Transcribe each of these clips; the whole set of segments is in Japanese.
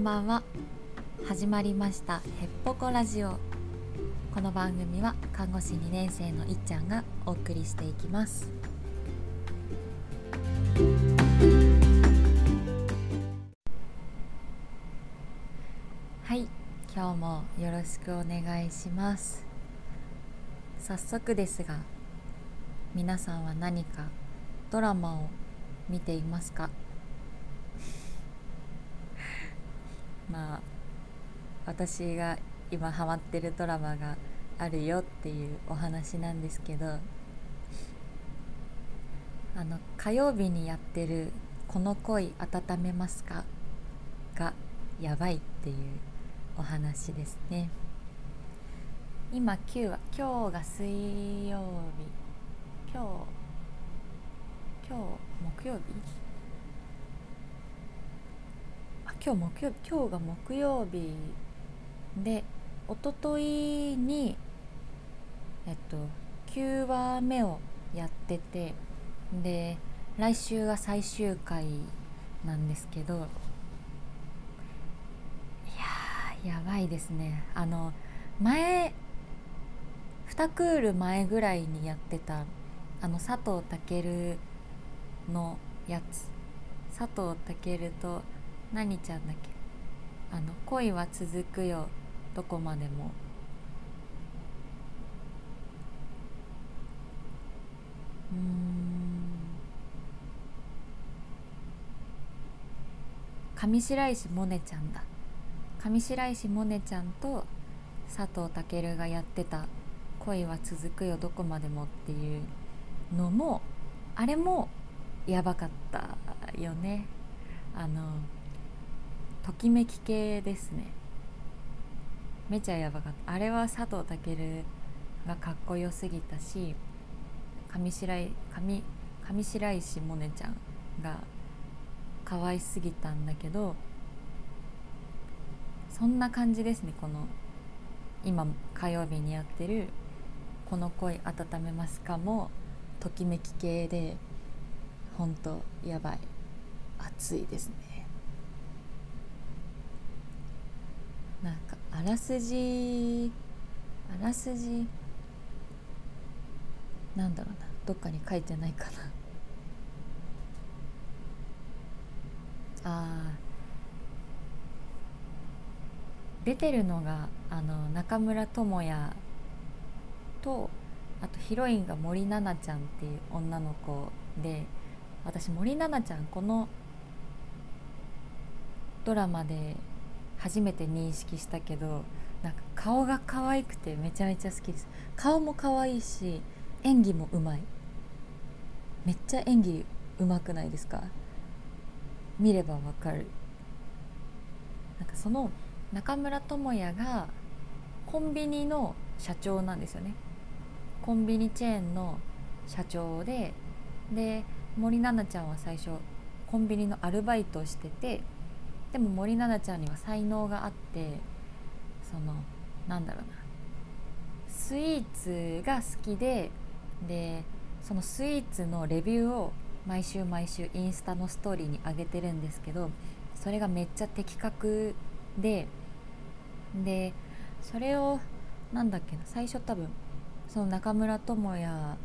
んばんは。始まりましたへっぽこラジオ。この番組は看護師2年生のいっちゃんがお送りしていきます。はい、今日もよろしくお願いします。早速ですが、皆さんは何かドラマを見ていますか？まあ、私が今ハマってるドラマがあるよっていうお話なんですけど、火曜日にやってるこの恋温めますかがやばいっていうお話ですね。今9話、今日が水曜日、今日木曜日、今日が木曜日で、おとといに9話目をやってて、で来週が最終回なんですけど、いやーやばいですね。前2クール前ぐらいにやってた佐藤健のやつ、佐藤健と何ちゃんだっけ、恋は続くよ、どこまでも、上白石萌音ちゃんだ、上白石萌音ちゃんと佐藤健がやってた恋は続くよどこまでもっていうのも、あれもやばかったよね。ときめき系ですね。めちゃやばかった。あれは佐藤健がかっこよすぎたし、上白石萌音ちゃんが可愛すぎたんだけど、そんな感じですね。この今火曜日にやってるこの恋温めますかもときめき系で、ほんとやばい、熱いですね。なんかあらすじなんだろうな、どっかに書いてないかな。出てるのが中村倫也と、あとヒロインが森七菜ちゃんっていう女の子で、私森七菜ちゃんこのドラマで初めて認識したけど、なんか顔が可愛くてめちゃめちゃ好きです。顔も可愛いし演技もうまい。めっちゃ演技うまくないですか？見ればわかる。なんかその中村倫也がコンビニの社長なんですよね。コンビニチェーンの社長で、森七菜ちゃんは最初コンビニのアルバイトをしてて、でも森七菜ちゃんには才能があって、そのなんだろうな、スイーツが好きで、そのスイーツのレビューを毎週インスタのストーリーに上げてるんですけど、それがめっちゃ的確で、それをなんだっけな、最初多分その中村倫也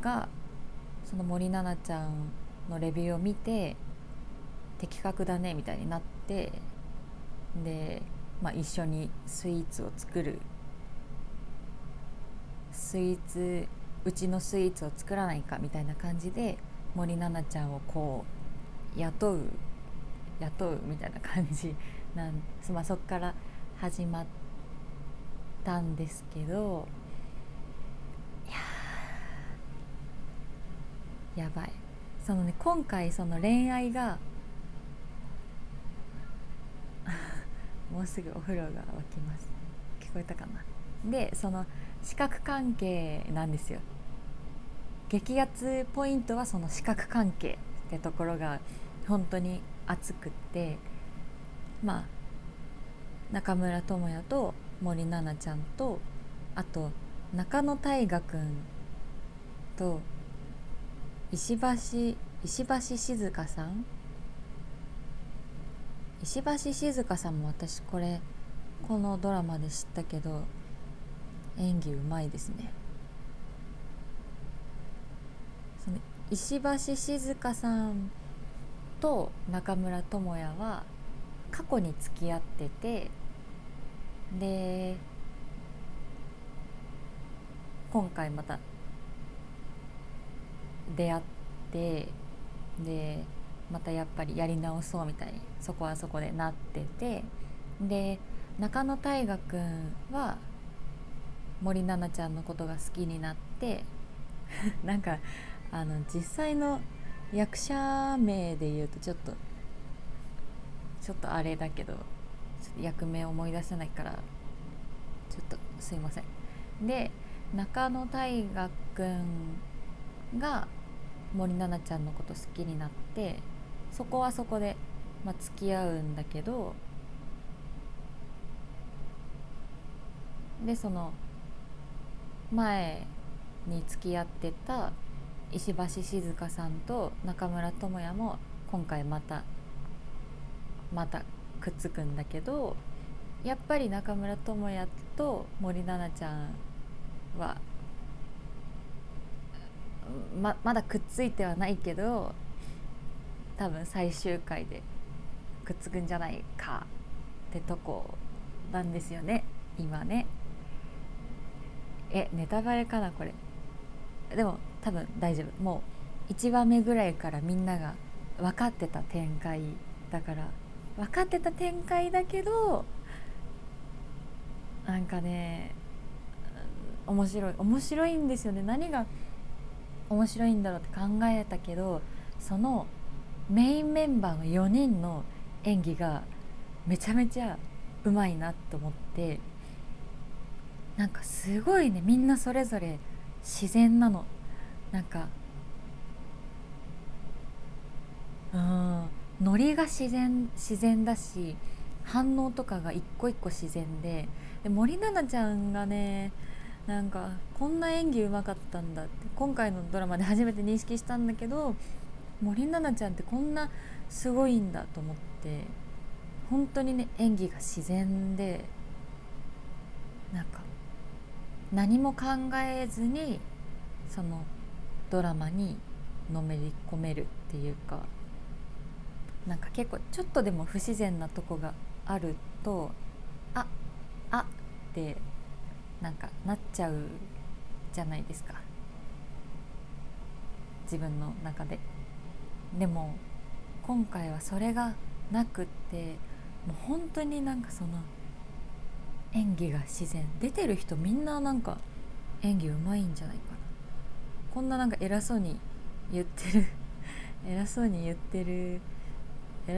がその森七菜ちゃんのレビューを見て的確だねみたいになって、一緒にスイーツを作る、うちのスイーツを作らないかみたいな感じで森七菜ちゃんをこう雇うみたいな感じなんです。そっから始まったんですけど、やばい。そのね、今回その恋愛がもうすぐお風呂が沸きます。聞こえたかな。その視覚関係なんですよ。激アツポイントはその視覚関係ってところが本当に熱くって、中村倫也と森七菜ちゃんと、あと中野大我くんと石橋静香さん石橋静香さんも私このドラマで知ったけど演技うまいですね。その石橋静香さんと中村倫也は過去に付き合ってて、で今回また出会って、でまたやっぱりやり直そうみたいにそこはそこでなってて、で中野大我くんは森七菜ちゃんのことが好きになってなんか実際の役者名で言うとちょっとあれだけど役名を思い出せないからちょっとすいません。で中野大我くんが森七菜ちゃんのこと好きになって、そこはそこで、まあ、付き合うんだけど、でその前に付き合ってた石橋静香さんと中村倫也も今回またくっつくんだけど、やっぱり中村倫也と森七菜ちゃんはまだくっついてはないけど多分最終回でくっつくんじゃないかってとこなんですよね今ね。ネタバレかなこれ。でも多分大丈夫、もう1話目ぐらいからみんなが分かってた展開だから、分かってた展開だけどなんかね面白いんですよね。何が面白いんだろうって考えたけど、そのメインメンバーの4人の演技がめちゃめちゃうまいなと思って、なんかすごいねみんなそれぞれ自然なの、なんかノリが自然だし反応とかが一個一個自然で、森七菜ちゃんがねなんかこんな演技うまかったんだって今回のドラマで初めて認識したんだけど、森七菜ちゃんってこんなすごいんだと思って、本当にね演技が自然でなんか何も考えずにそのドラマにのめり込めるっていうか、なんか結構ちょっとでも不自然なとこがあるとあってなんかなっちゃうじゃないですか自分の中で。でも今回はそれがなくって、もう本当になんかその演技が自然、出てる人みんななんか演技うまいんじゃないかな。こんななんか偉そうには全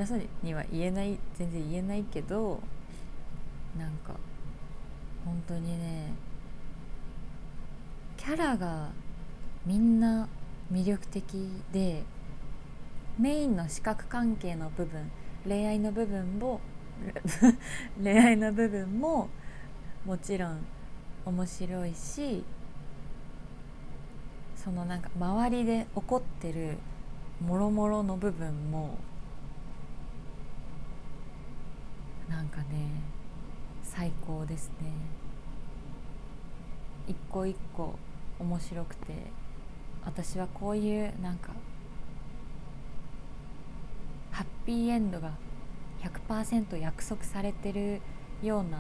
然言えないけど、なんか本当にねキャラがみんな魅力的で、メインの視覚関係の部分、恋愛の部分ももちろん面白いし、そのなんか周りで起こってるもろもろの部分もなんかね最高ですね。一個一個面白くて、私はこういうなんかハッピーエンドが 100% 約束されてるような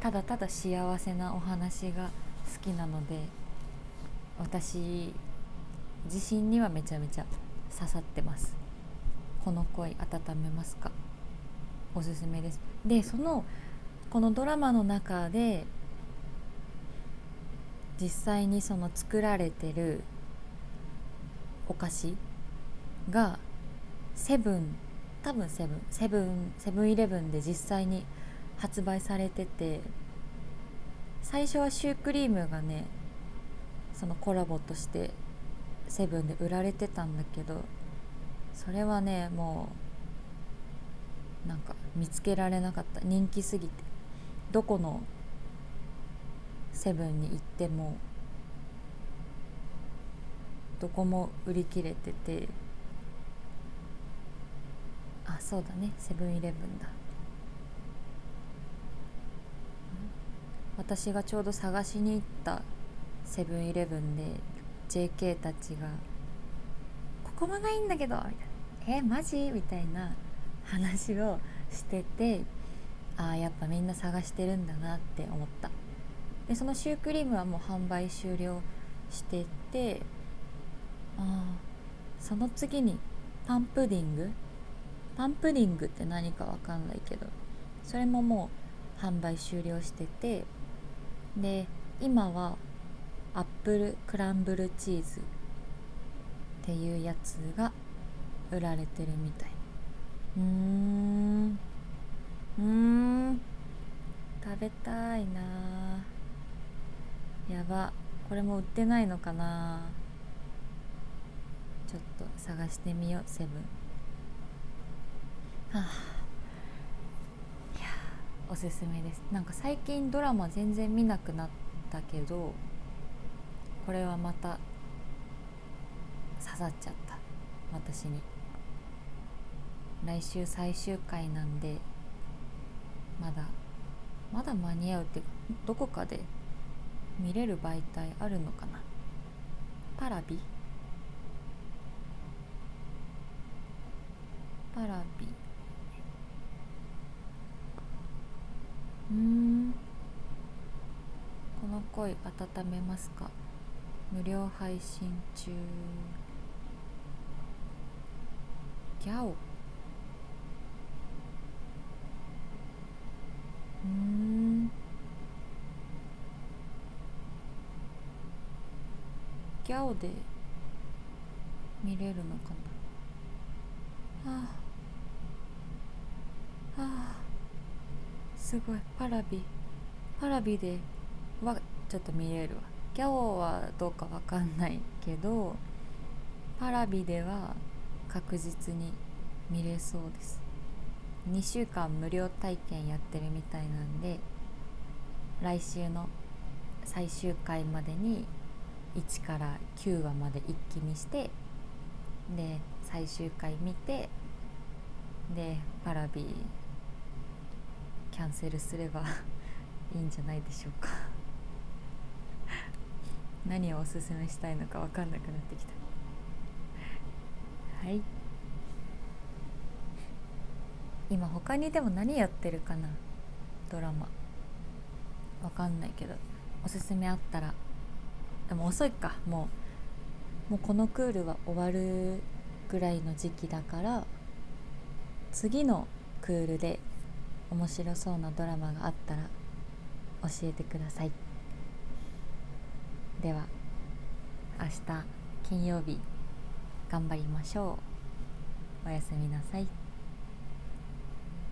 ただただ幸せなお話が好きなので、私自身にはめちゃめちゃ刺さってます。この恋温めますかおすすめです。でこのドラマの中で実際にその作られてるお菓子がセブンイレブンで実際に発売されてて、最初はシュークリームがねそのコラボとしてセブンで売られてたんだけど、それはねもうなんか見つけられなかった、人気すぎて。どこのセブンに行ってもどこも売り切れてて、あそうだね、セブンイレブンだ。私がちょうど探しに行ったセブンイレブンで JK たちが「ここもないんだけど」みたいな「マジ?」みたいな話をしてて、ああやっぱみんな探してるんだなって思った。でそのシュークリームはもう販売終了してて、その次にパンプディング、パンプディングって何かわかんないけど、それももう販売終了してて、で今はアップルクランブルチーズっていうやつが売られてるみたい。食べたいな。やば、これも売ってないのかな。ちょっと探してみよう、セブン。いや、おすすめです。なんか最近ドラマ全然見なくなったけど、これはまた刺さっちゃった、私に。来週最終回なんで、まだ間に合うっていうか、どこかで見れる媒体あるのかな。パラビ。この恋温めますか、無料配信中。ギャオ。ギャオで見れるのかな。すごい。パラビではちょっと見れるわ。ギャオはどうかわかんないけど、パラビでは確実に見れそうです。2週間無料体験やってるみたいなんで、来週の最終回までに1から9話まで一気にして、で最終回見て、でパラビキャンセルすればいいんじゃないでしょうか。何をおすすめしたいのか分かんなくなってきた。はい。今他にでも何やってるかな、ドラマわかんないけど、おすすめあったら。でも遅いか、もうこのクールは終わるぐらいの時期だから、次のクールで面白そうなドラマがあったら教えてください。では明日金曜日頑張りましょう。おやすみなさい。